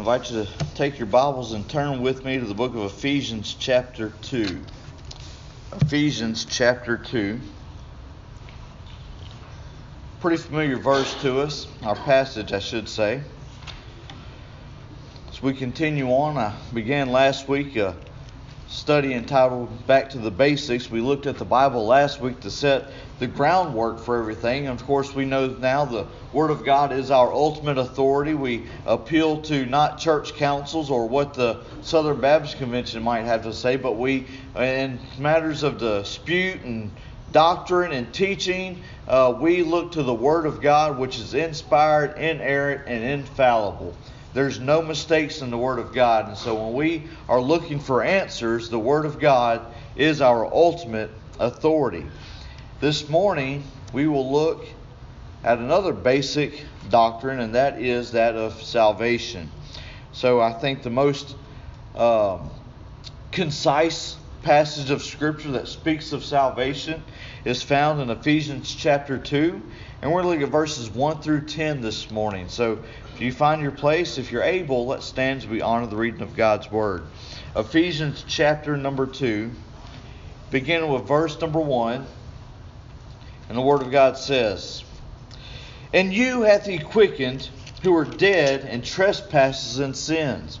I invite you to take your Bibles and turn with me to the book of Ephesians chapter 2. Ephesians chapter 2. Pretty familiar verse to us, our passage, I should say. As we continue on, I began last week a study entitled Back to the Basics. We looked at the Bible last week to set the groundwork for everything. And of course, we know now the Word of God is our ultimate authority. We appeal to not church councils or what the Southern Baptist Convention might have to say, but we, in matters of dispute and doctrine and teaching, we look to the Word of God, which is inspired, inerrant, and infallible. There's no mistakes in the Word of God. And so when we are looking for answers, the Word of God is our ultimate authority. This morning, we will look at another basic doctrine, and that is that of salvation. So I think the most concise passage of Scripture that speaks of salvation is found in Ephesians chapter 2. And we're going to look at verses 1 through 10 this morning. So if you find your place, if you're able, let's stand as we honor the reading of God's Word. Ephesians chapter number 2, beginning with verse number 1. And the Word of God says, "And you hath he quickened, who were dead in trespasses and sins,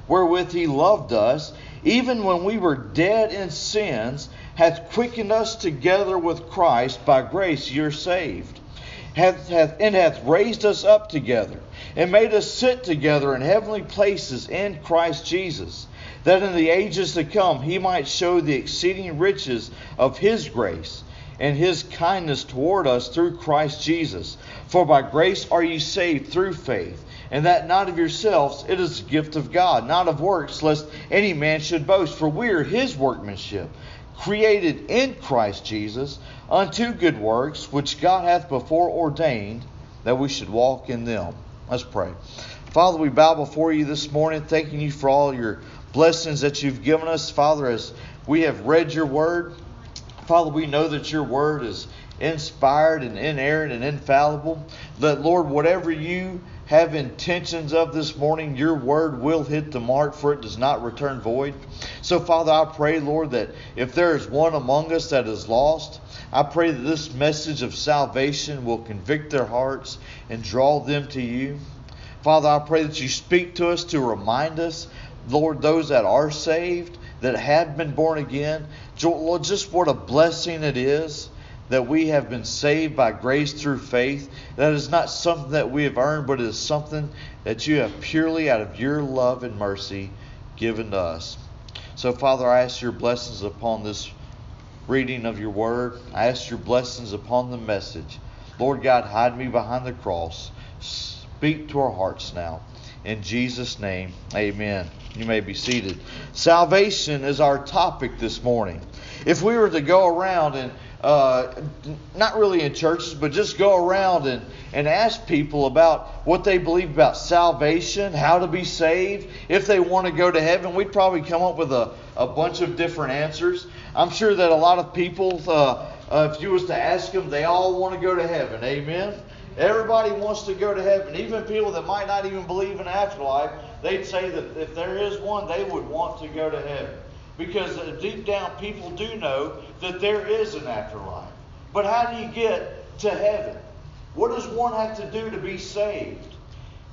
wherewith he loved us, even when we were dead in sins, hath quickened us together with Christ. By grace you're saved. And hath raised us up together, and made us sit together in heavenly places in Christ Jesus, that in the ages to come he might show the exceeding riches of his grace, and his kindness toward us through Christ Jesus. For by grace are ye saved through faith, and that not of yourselves, it is the gift of God, not of works, lest any man should boast. For we are his workmanship, created in Christ Jesus, unto good works, which God hath before ordained, that we should walk in them." Let's pray. Father, we bow before you this morning, thanking you for all your blessings that you've given us. Father, as we have read your word, Father, we know that your word is inspired and inerrant and infallible. That, Lord, whatever you have intentions of this morning, your word will hit the mark, for it does not return void. So, Father, I pray, Lord, that if there is one among us that is lost, I pray that this message of salvation will convict their hearts and draw them to you. Father, I pray that you speak to us to remind us, Lord, those that are saved, that have been born again. Lord, just what a blessing it is that we have been saved by grace through faith. That is not something that we have earned, but it is something that you have purely out of your love and mercy given to us. So, Father, I ask your blessings upon this reading of your word. I ask your blessings upon the message. Lord God, hide me behind the cross. Speak to our hearts now. In Jesus' name, amen. You may be seated. Salvation is our topic this morning. If we were to go around and, not really in churches, but just go around and ask people about what they believe about salvation, how to be saved, if they want to go to heaven, we'd probably come up with a bunch of different answers. I'm sure that a lot of people, if you was to ask them, they all want to go to heaven. Amen? Everybody wants to go to heaven. Even people that might not even believe in afterlife, they'd say that if there is one, they would want to go to heaven. Because deep down, people do know that there is an afterlife. But how do you get to heaven? What does one have to do to be saved?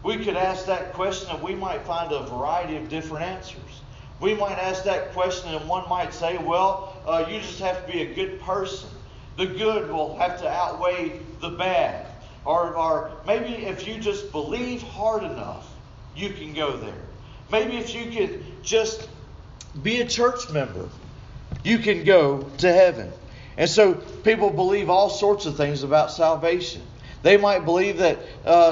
We could ask that question, and we might find a variety of different answers. We might ask that question, and one might say, well, you just have to be a good person. The good will have to outweigh the bad. Or maybe if you just believe hard enough, you can go there. Maybe if you could just be a church member, you can go to heaven. And so people believe all sorts of things about salvation. They might believe that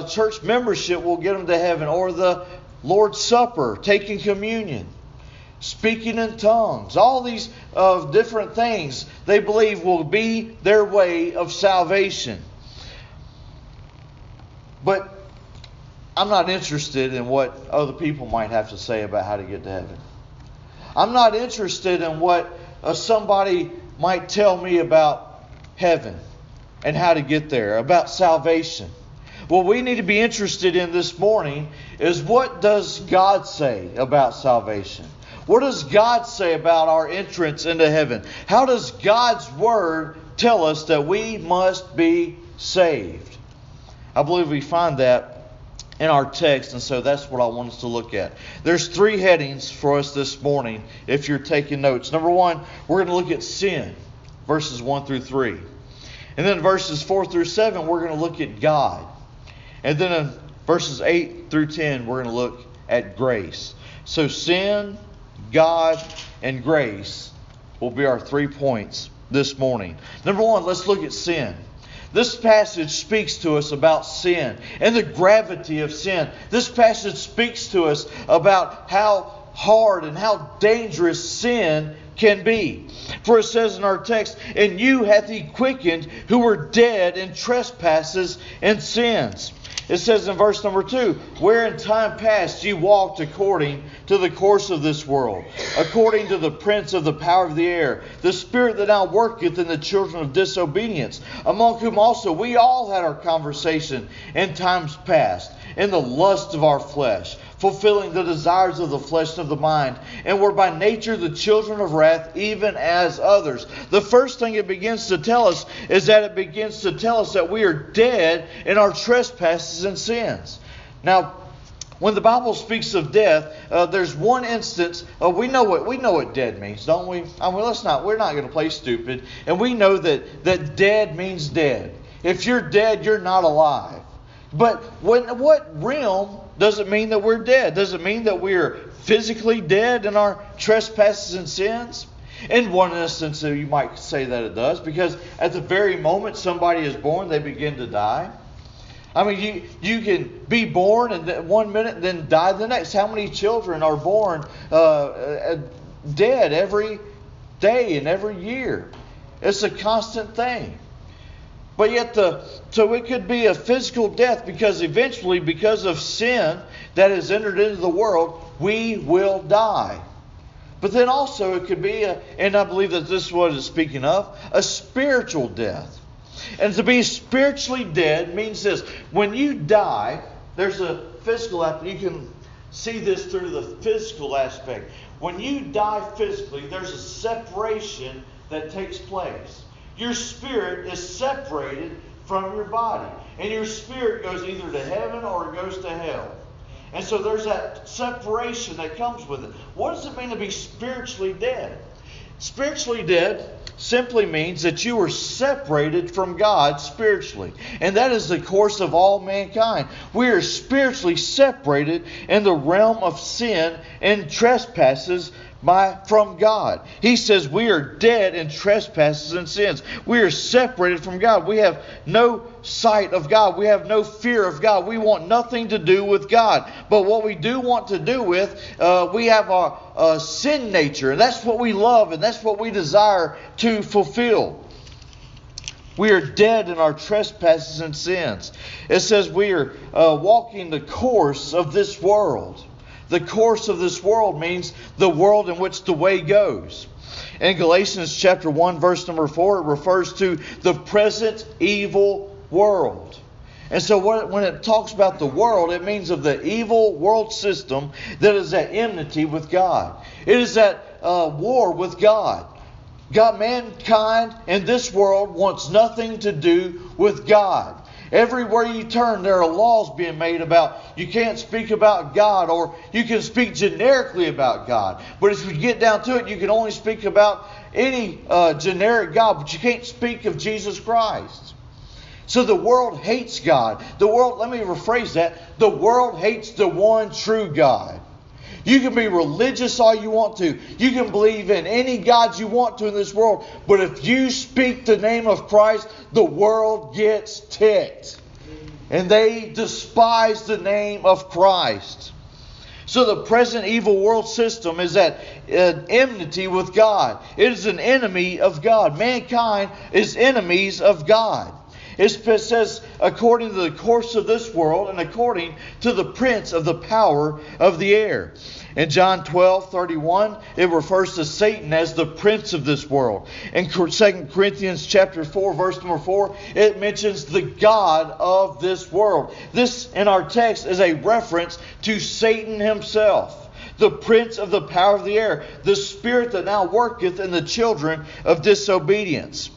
church membership will get them to heaven, or the Lord's Supper, taking communion, speaking in tongues, all these different things they believe will be their way of salvation. But I'm not interested in what other people might have to say about how to get to heaven. I'm not interested in what somebody might tell me about heaven and how to get there, about salvation. What we need to be interested in this morning is, what does God say about salvation? What does God say about our entrance into heaven? How does God's Word tell us that we must be saved? I believe we find that in our text, and so that's what I want us to look at. There's three headings for us this morning if you're taking notes. Number one, we're going to look at sin, verses 1 through 3. And then verses 4 through 7, we're going to look at God. And then in verses 8 through 10, we're going to look at grace. So sin, God, and grace will be our 3 points this morning. Number one, let's look at sin. This passage speaks to us about sin and the gravity of sin. This passage speaks to us about how hard and how dangerous sin can be. For it says in our text, "And you hath he quickened who were dead in trespasses and sins." It says in verse number 2, "Where in time past ye walked according to the course of this world, according to the prince of the power of the air, the spirit that now worketh in the children of disobedience, among whom also we all had our conversation in times past, in the lust of our flesh, fulfilling the desires of the flesh and of the mind, and were by nature the children of wrath, even as others." The first thing it begins to tell us is that it begins to tell us that we are dead in our trespasses and sins. Now, when the Bible speaks of death, there's one instance. We know what dead means, don't we? I mean, we're not going to play stupid, and we know that dead means dead. If you're dead, you're not alive. But what realm does it mean that we're dead? Does it mean that we're physically dead in our trespasses and sins? In one instance, you might say that it does, because at the very moment somebody is born, they begin to die. I mean, you can be born in 1 minute and then die the next. How many children are born dead every day and every year? It's a constant thing. But yet, so it could be a physical death, because eventually, because of sin that has entered into the world, we will die. But then also it could be, and I believe that this is what it's speaking of, a spiritual death. And to be spiritually dead means this. When you die, there's a physical aspect. You can see this through the physical aspect. When you die physically, there's a separation that takes place. Your spirit is separated from your body. And your spirit goes either to heaven or it goes to hell. And so there's that separation that comes with it. What does it mean to be spiritually dead? Spiritually dead simply means that you are separated from God spiritually. And that is the course of all mankind. We are spiritually separated in the realm of sin and trespasses from God. He says we are dead in trespasses and sins. We are separated from God. We have no sight of God. We have no fear of God. We want nothing to do with God. But what we do want to do with, we have our sin nature. And that's what we love, and that's what we desire to fulfill. We are dead in our trespasses and sins. It says we are walking the course of this world. The course of this world means the world in which the way goes. In Galatians chapter 1, verse number 4, it refers to the present evil world. And so when it talks about the world, it means of the evil world system that is at enmity with God. It is at war with God. Mankind and this world wants nothing to do with God. Everywhere you turn, there are laws being made about you can't speak about God, or you can speak generically about God. But as we get down to it, you can only speak about any generic God, but you can't speak of Jesus Christ. So the world hates God. Let me rephrase that. The world hates the one true God. You can be religious all you want to. You can believe in any gods you want to in this world. But if you speak the name of Christ, the world gets ticked. And they despise the name of Christ. So the present evil world system is at enmity with God. It is an enemy of God. Mankind is enemies of God. It says, according to the course of this world and according to the prince of the power of the air. In John 12:31, it refers to Satan as the prince of this world. In 2 Corinthians chapter 4, verse number 4, it mentions the god of this world. This, in our text, is a reference to Satan himself, the prince of the power of the air, the spirit that now worketh in the children of disobedience.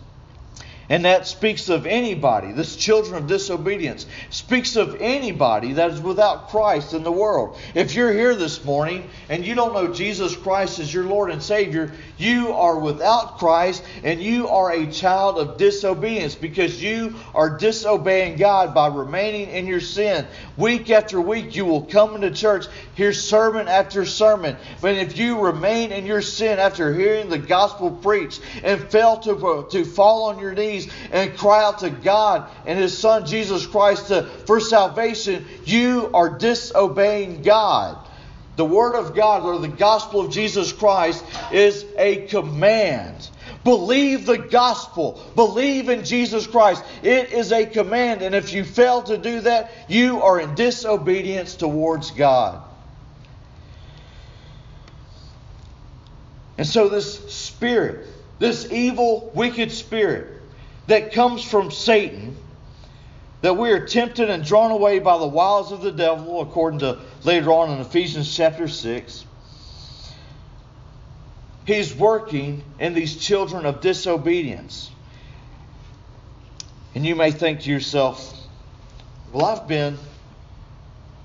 And that speaks of anybody. This children of disobedience speaks of anybody that is without Christ in the world. If you're here this morning and you don't know Jesus Christ as your Lord and Savior, you are without Christ and you are a child of disobedience because you are disobeying God by remaining in your sin. Week after week you will come into church, hear sermon after sermon. But if you remain in your sin after hearing the gospel preached and fail to fall on your knees and cry out to God and His Son Jesus Christ for salvation, you are disobeying God. The Word of God, or the gospel of Jesus Christ, is a command. Believe the gospel. Believe in Jesus Christ. It is a command, and if you fail to do that, you are in disobedience towards God. And so this spirit, this evil, wicked spirit that comes from Satan, that we are tempted and drawn away by the wiles of the devil, according to later on in Ephesians chapter 6. He's working in these children of disobedience. And you may think to yourself, well, I've been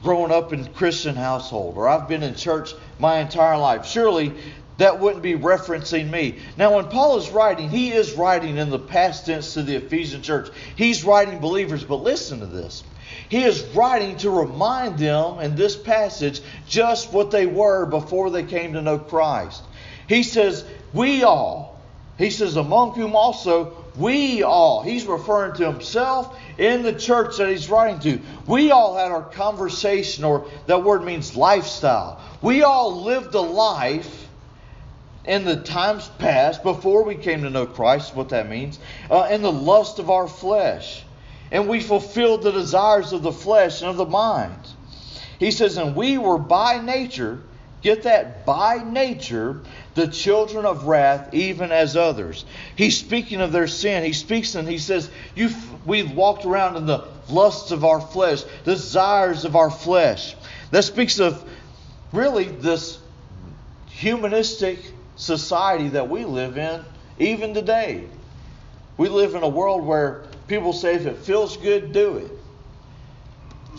growing up in a Christian household, or I've been in church my entire life. Surely that wouldn't be referencing me. Now, when Paul is writing, he is writing in the past tense to the Ephesian church. He's writing believers, but listen to this. He is writing to remind them in this passage just what they were before they came to know Christ. He says, we all. He says, among whom also we all. He's referring to himself in the church that he's writing to. We all had our conversation, or that word means lifestyle. We all lived a life in the times past, before we came to know Christ, what that means, in the lust of our flesh. And we fulfilled the desires of the flesh and of the mind. He says, and we were by nature, get that, by nature, the children of wrath, even as others. He's speaking of their sin. He speaks and he says, we've walked around in the lusts of our flesh, desires of our flesh. That speaks of really this humanistic society that we live in, even today. We live in a world where people say, if it feels good, do it.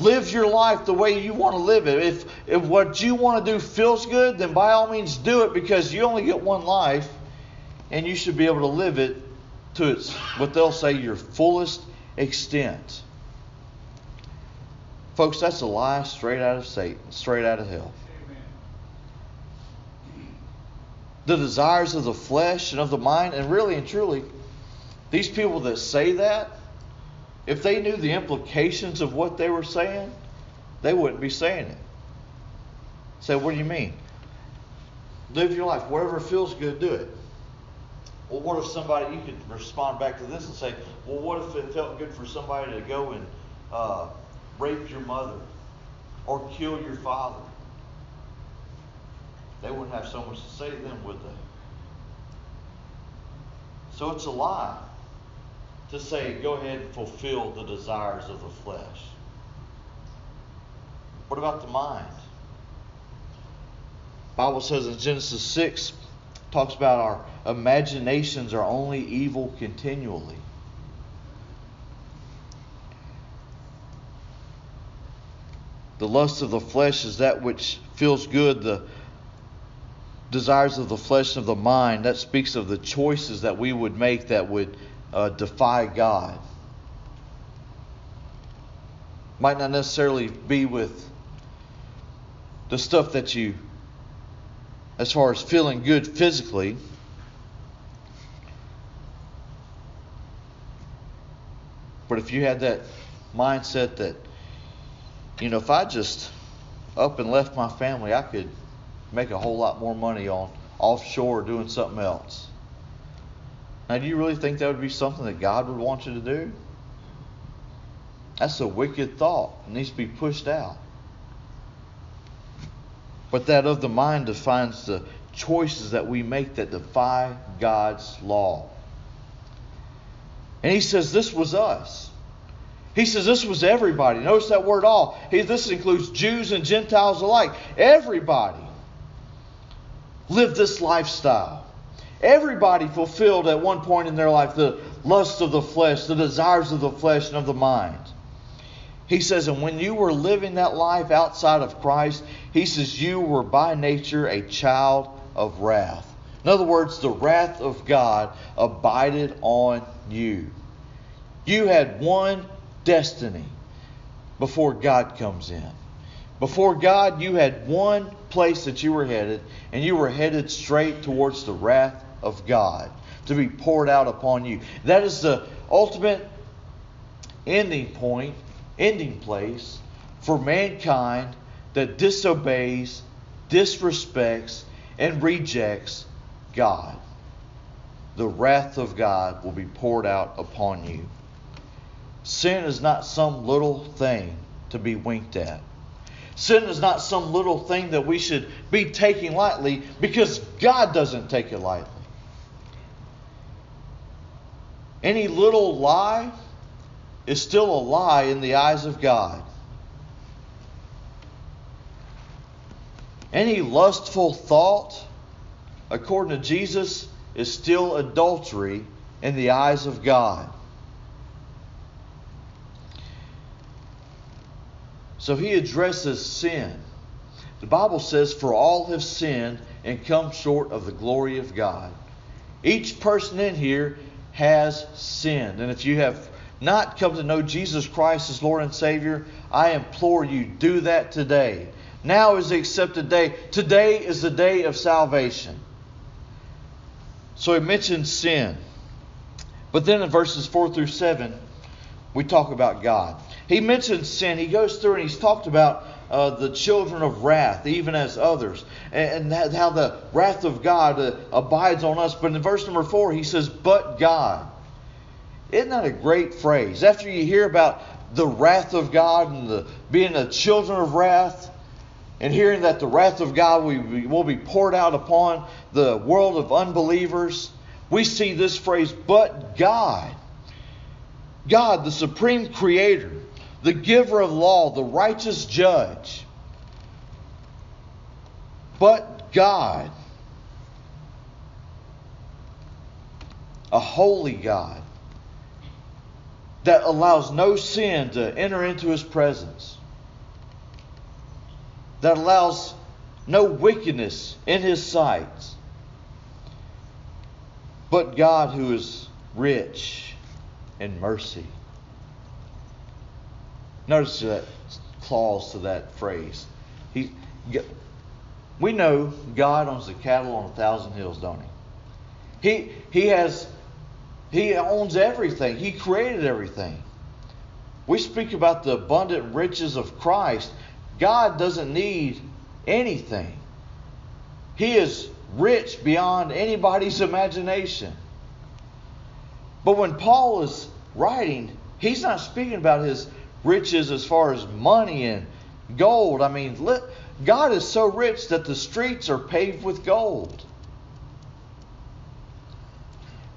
Live your life the way you want to live it. If what you want to do feels good, then by all means do it, because you only get one life and you should be able to live it to its, what they'll say, your fullest extent. Folks, that's a lie straight out of Satan, straight out of hell. The desires of the flesh and of the mind. And really and truly, these people that say that, if they knew the implications of what they were saying, they wouldn't be saying it. Say, what do you mean? Live your life. Whatever feels good, do it. Well, what if somebody, you could respond back to this and say, well, what if it felt good for somebody to go and rape your mother or kill your father? They wouldn't have so much to say to them, would they? So it's a lie to say, go ahead and fulfill the desires of the flesh. What about the mind? The Bible says in Genesis 6, talks about our imaginations are only evil continually. The lust of the flesh is that which feels good, the desires of the flesh and of the mind. That speaks of the choices that we would make that would defy God. Might not necessarily be with the stuff that you, as far as feeling good physically, but if you had that mindset that, you know, if I just up and left my family, I could make a whole lot more money on offshore doing something else. Now, do you really think that would be something that God would want you to do? That's a wicked thought. It needs to be pushed out. But that of the mind defines the choices that we make that defy God's law. And he says this was us. He says this was everybody. Notice that word all. This includes Jews and Gentiles alike. Everybody lived this lifestyle. Everybody fulfilled at one point in their life the lusts of the flesh, the desires of the flesh and of the mind. He says, and when you were living that life outside of Christ, he says you were by nature a child of wrath. In other words, the wrath of God abided on you. You had one destiny before God comes in. Before God, you had one place that you were headed, and you were headed straight towards the wrath of God to be poured out upon you. That is the ultimate ending point, ending place for mankind that disobeys, disrespects, and rejects God. The wrath of God will be poured out upon you. Sin is not some little thing to be winked at. Sin is not some little thing that we should be taking lightly, because God doesn't take it lightly. Any little lie is still a lie in the eyes of God. Any lustful thought, according to Jesus, is still adultery in the eyes of God. So he addresses sin. The Bible says, for all have sinned and come short of the glory of God. Each person in here has sinned. And if you have not come to know Jesus Christ as Lord and Savior, I implore you, do that today. Now is the accepted day. Today is the day of salvation. So he mentions sin. But then in verses 4 through 7, we talk about God. He mentions sin. He goes through and he's talked about the children of wrath, even as others, and how the wrath of God abides on us. But in verse number 4, he says, but God. Isn't that a great phrase? After you hear about the wrath of God and being the children of wrath, and hearing that the wrath of God will be poured out upon the world of unbelievers, we see this phrase, but God. God, the supreme creator, the giver of law, the righteous judge. But God, a holy God that allows no sin to enter into his presence, that allows no wickedness in his sight, but God who is rich in mercy. Notice that clause to that phrase. We know God owns the cattle on 1,000 hills, don't he? He owns everything. He created everything. We speak about the abundant riches of Christ. God doesn't need anything. He is rich beyond anybody's imagination. But when Paul is writing, he's not speaking about his riches as far as money and gold. I mean, God is so rich that the streets are paved with gold.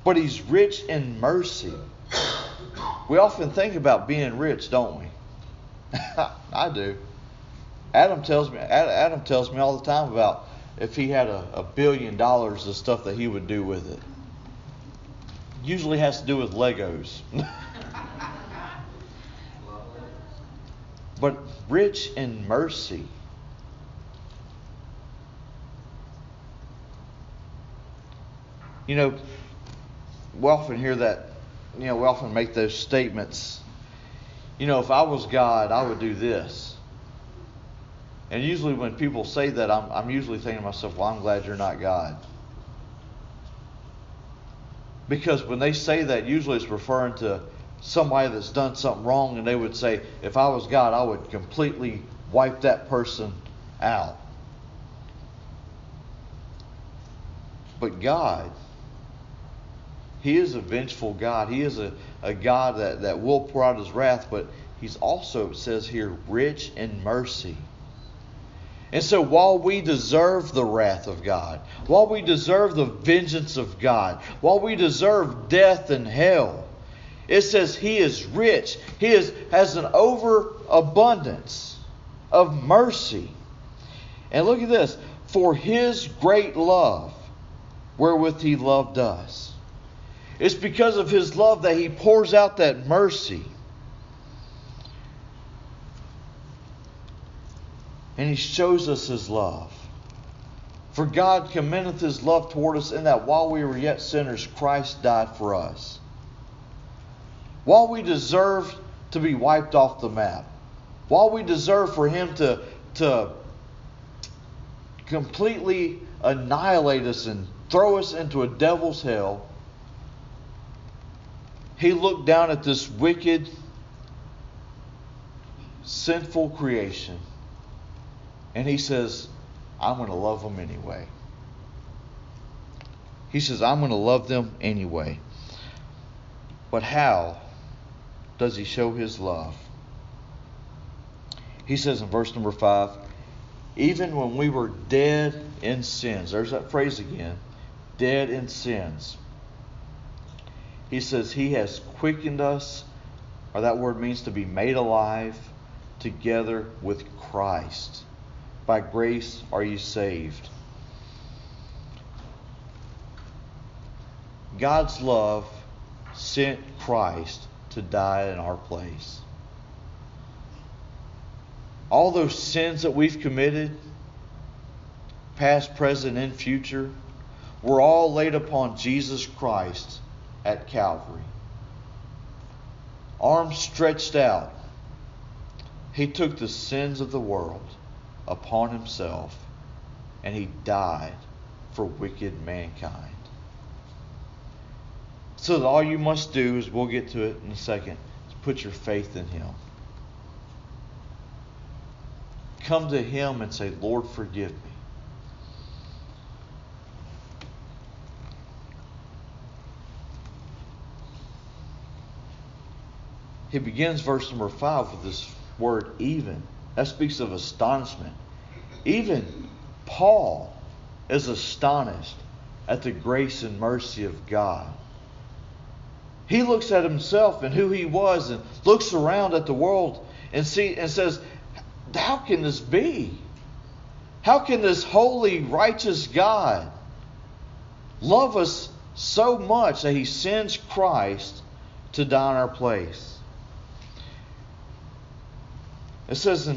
But he's rich in mercy. We often think about being rich, don't we? I do. Adam tells me all the time about if he had $1 billion, the stuff that he would do with it. Usually has to do with Legos. But rich in mercy. You know, we often hear that, you know, we often make those statements. You know, if I was God, I would do this. And usually when people say that, I'm usually thinking to myself, well, I'm glad you're not God. Because when they say that, usually it's referring to somebody that's done something wrong, and they would say, if I was God, I would completely wipe that person out. But God, He is a vengeful God. He is a God that will pour out His wrath, but He's also, it says here, rich in mercy. And so while we deserve the wrath of God, while we deserve the vengeance of God, while we deserve death and hell, it says He is rich. He has an overabundance of mercy. And look at this. For His great love, wherewith He loved us. It's because of His love that He pours out that mercy. And He shows us His love. For God commendeth His love toward us in that while we were yet sinners, Christ died for us. While we deserved to be wiped off the map, while we deserved for Him to completely annihilate us and throw us into a devil's hell, He looked down at this wicked, sinful creation. And He says, I'm going to love them anyway. He says, I'm going to love them anyway. But how does He show His love? He says in verse number 5, even when we were dead in sins. There's that phrase again. Dead in sins. He says He has quickened us, or that word means to be made alive, together with Christ. By grace are you saved. God's love sent Christ to die in our place. All those sins that we've committed, past, present, and future, were all laid upon Jesus Christ at Calvary. Arms stretched out, He took the sins of the world upon Himself, and He died for wicked mankind. So that all you must do is, we'll get to it in a second, is put your faith in Him. Come to Him and say, Lord, forgive me. He begins verse number 5 with this word, even. That speaks of astonishment. Even Paul is astonished at the grace and mercy of God. He looks at himself and who he was and looks around at the world and says, how can this be? How can this holy, righteous God love us so much that He sends Christ to die in our place? It says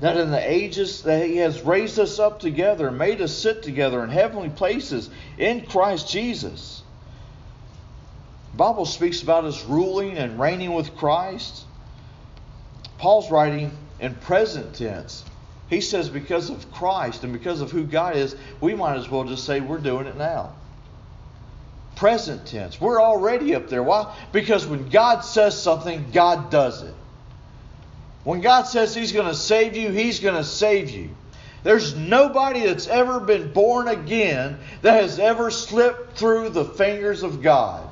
that in the ages that He has raised us up together and made us sit together in heavenly places in Christ Jesus. The Bible speaks about us ruling and reigning with Christ. Paul's writing in present tense. He says because of Christ and because of who God is, we might as well just say we're doing it now. Present tense. We're already up there. Why? Because when God says something, God does it. When God says He's going to save you, He's going to save you. There's nobody that's ever been born again that has ever slipped through the fingers of God.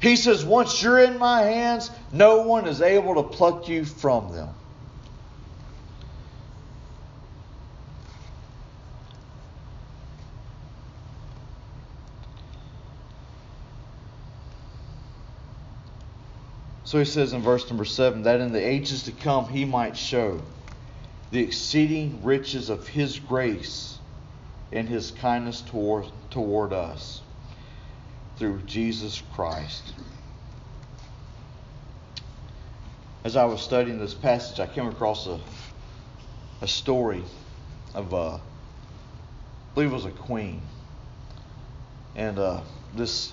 He says, once you're in My hands, no one is able to pluck you from them. So he says in verse number 7, that in the ages to come He might show the exceeding riches of His grace and His kindness toward us through Jesus Christ. As I was studying this passage, I came across a story of, I believe it was a queen. And this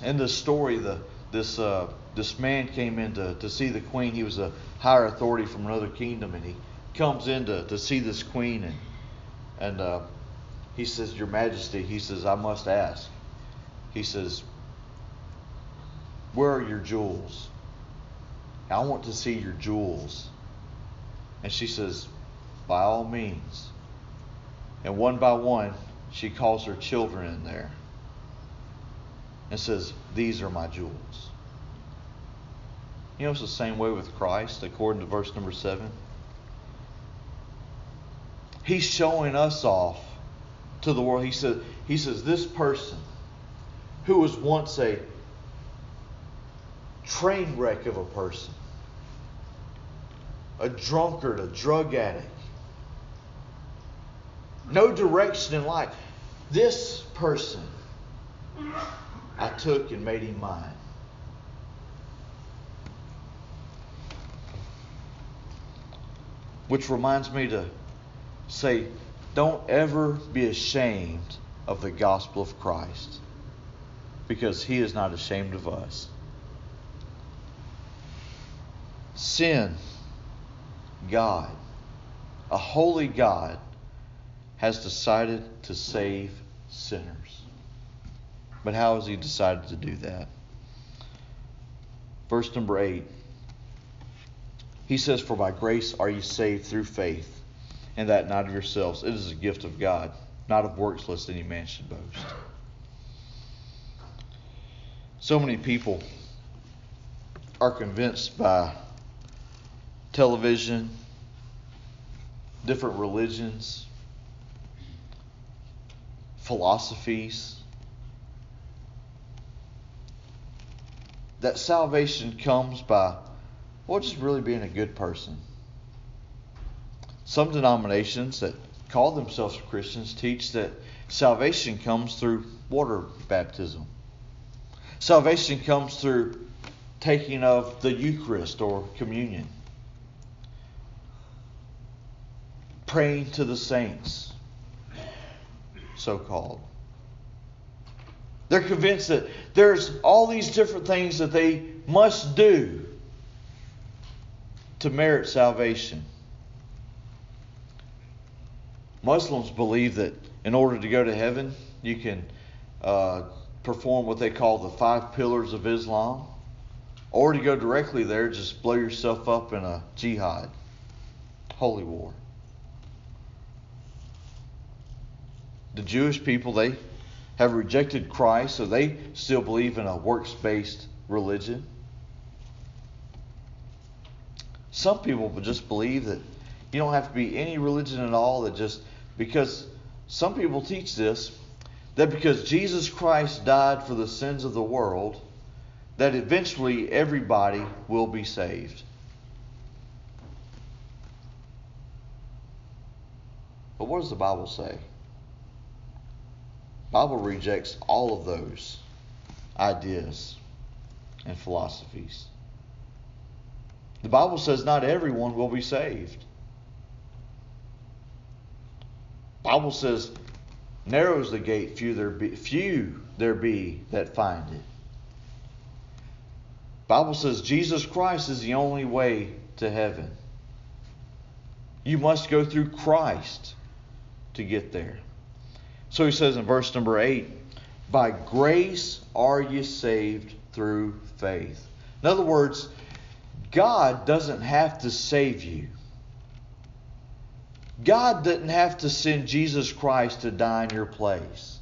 man came in to see the queen. He was a higher authority from another kingdom, and he comes in to see this queen, and he says, Your Majesty, he says, I must ask. He says, where are your jewels? I want to see your jewels. And she says, by all means. And one by one, she calls her children in there and says, these are my jewels. You know, it's the same way with Christ, according to verse number 7. He's showing us off to the world. He says, this person who was once a train wreck of a person, a drunkard, a drug addict, no direction in life, this person I took and made him mine. Which reminds me to say, don't ever be ashamed of the gospel of Christ, because he is not ashamed of us. Sin, God, a holy God, has decided to save sinners. But how has he decided to do that? Verse number 8. He says, for by grace are you saved through faith, and that not of yourselves. It is a gift of God, not of works, lest any man should boast. So many people are convinced by television, different religions, philosophies, that salvation comes by, well, just really being a good person. Some denominations that call themselves Christians teach that salvation comes through water baptism. Salvation comes through taking of the Eucharist or communion. Praying to the saints, so-called. They're convinced that there's all these different things that they must do to merit salvation. Muslims believe that in order to go to heaven, you can perform what they call the 5 pillars of Islam. Or to go directly there, just blow yourself up in a jihad, holy war. The Jewish people, they have rejected Christ, so they still believe in a works-based religion. Some people just believe that you don't have to be any religion at all, that just because some people teach this, that because Jesus Christ died for the sins of the world, that eventually everybody will be saved. But what does the Bible say? The Bible rejects all of those ideas and philosophies. The Bible says not everyone will be saved. The Bible says, narrow is the gate, few there be that find it. The Bible says Jesus Christ is the only way to heaven. You must go through Christ to get there. So he says in verse number 8, by grace are you saved through faith. In other words, God doesn't have to save you. God didn't have to send Jesus Christ to die in your place.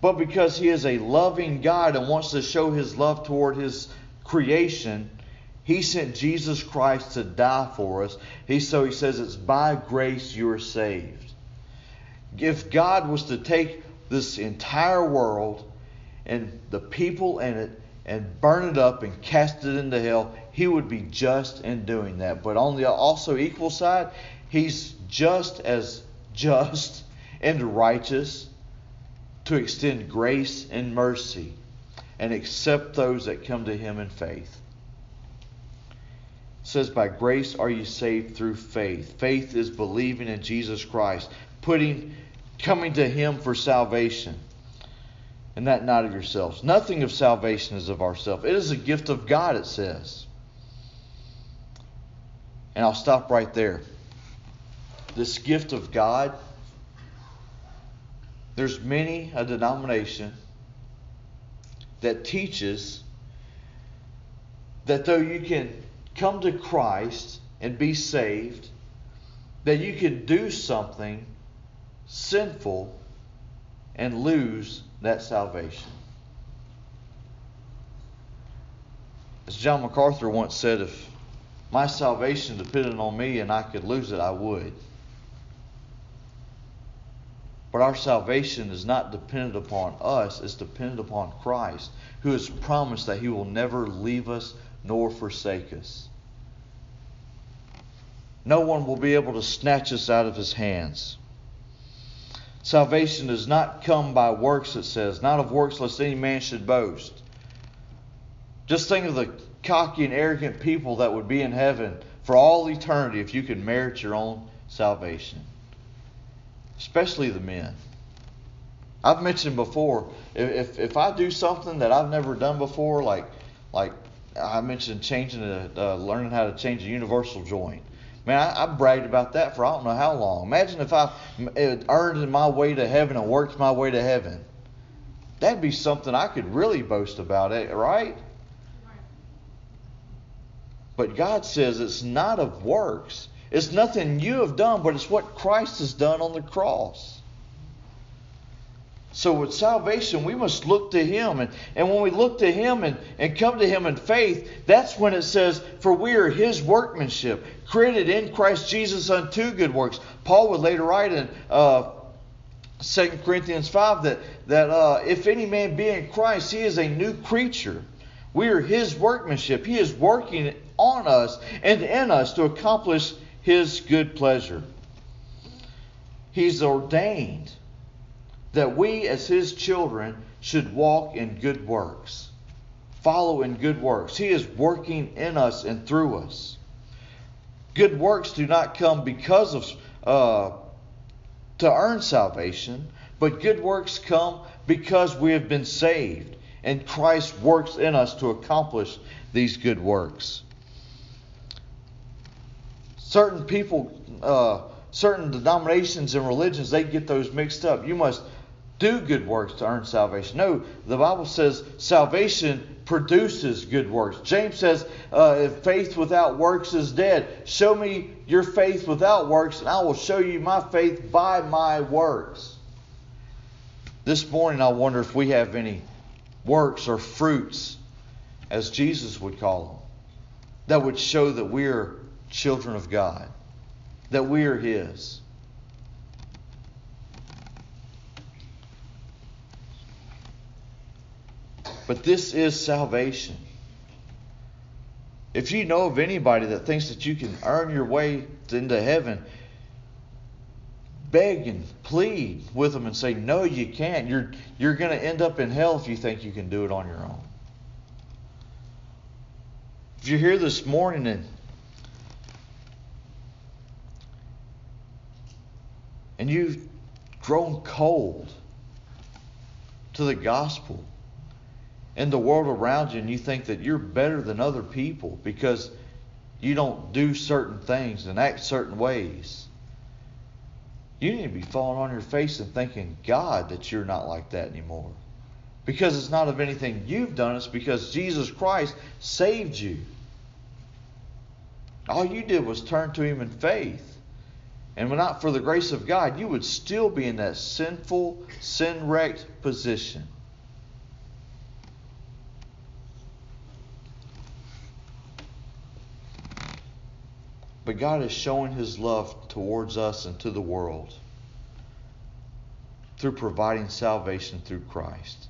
But because he is a loving God and wants to show his love toward his creation, he sent Jesus Christ to die for us. So he says it's by grace you are saved. If God was to take this entire world and the people in it and burn it up and cast it into hell, he would be just in doing that. But on the also equal side, he's just as just and righteous to extend grace and mercy and accept those that come to him in faith. It says, by grace are you saved through faith. Faith is believing in Jesus Christ, coming to him for salvation, and that not of yourselves. Nothing of salvation is of ourselves. It is a gift of God, it says. And I'll stop right there. This gift of God, there's many a denomination that teaches that though you can come to Christ and be saved, that you could do something sinful and lose that salvation. As John MacArthur once said, if my salvation depended on me and I could lose it, I would. But our salvation is not dependent upon us. It's dependent upon Christ, who has promised that he will never leave us nor forsake us. No one will be able to snatch us out of his hands. Salvation does not come by works, it says, not of works lest any man should boast. Just think of the cocky and arrogant people that would be in heaven for all eternity if you could merit your own salvation. Especially the men. I've mentioned before, if I do something that I've never done before, like I mentioned learning how to change a universal joint. Man, I bragged about that for I don't know how long. Imagine if I earned my way to heaven and worked my way to heaven. That'd be something I could really boast about, right? But God says it's not of works. It's nothing you have done, but it's what Christ has done on the cross. So with salvation, we must look to him. And when we look to him and come to him in faith, that's when it says, for we are his workmanship, created in Christ Jesus unto good works. Paul would later write in 2 Corinthians 5 that if any man be in Christ, he is a new creature. We are his workmanship. He is working on us and in us to accomplish his good pleasure. He's ordained that we as his children should walk in good works, follow in good works. He is working in us and through us. Good works do not come because of to earn salvation, but good works come because we have been saved and Christ works in us to accomplish these good works. Certain people, certain denominations and religions, they get those mixed up. You must do good works to earn salvation. No, the Bible says salvation produces good works. James says, if faith without works is dead, show me your faith without works, and I will show you my faith by my works. This morning I wonder if we have any works or fruits, as Jesus would call them, that would show that we are children of God, that we are his. But this is salvation. If you know of anybody that thinks that you can earn your way into heaven, beg and plead with them and say, no, you can't. You're going to end up in hell if you think you can do it on your own. If you're here this morning and you've grown cold to the gospel and the world around you, and you think that you're better than other people because you don't do certain things and act certain ways, you need to be falling on your face and thanking God that you're not like that anymore. Because it's not of anything you've done, it's because Jesus Christ saved you. All you did was turn to him in faith. And if not for the grace of God, you would still be in that sinful, sin-wrecked position. But God is showing his love towards us and to the world through providing salvation through Christ.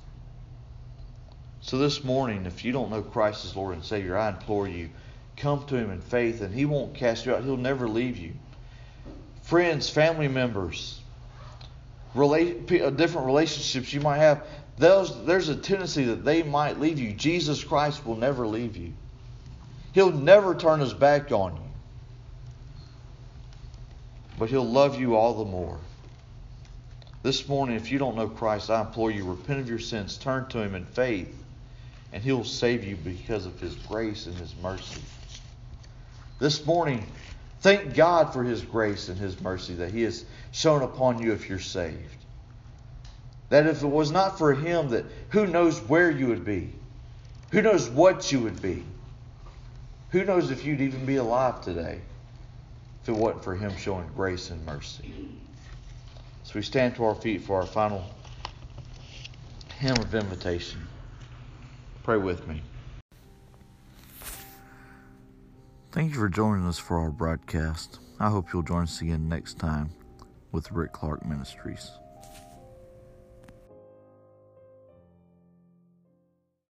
So this morning, if you don't know Christ as Lord and Savior, I implore you, come to him in faith, and he won't cast you out. He'll never leave you. Friends, family members, different relationships you might have, there's a tendency that they might leave you. Jesus Christ will never leave you. He'll never turn his back on you. But he'll love you all the more. This morning, if you don't know Christ, I implore you, repent of your sins, turn to him in faith, and he'll save you because of his grace and his mercy. This morning, thank God for his grace and his mercy that he has shown upon you if you're saved. That if it was not for him, that who knows where you would be? Who knows what you would be? Who knows if you'd even be alive today? if it wasn't for him showing grace and mercy. So we stand to our feet for our final hymn of invitation. Pray with me. Thank you for joining us for our broadcast. I hope you'll join us again next time with Rick Clark Ministries.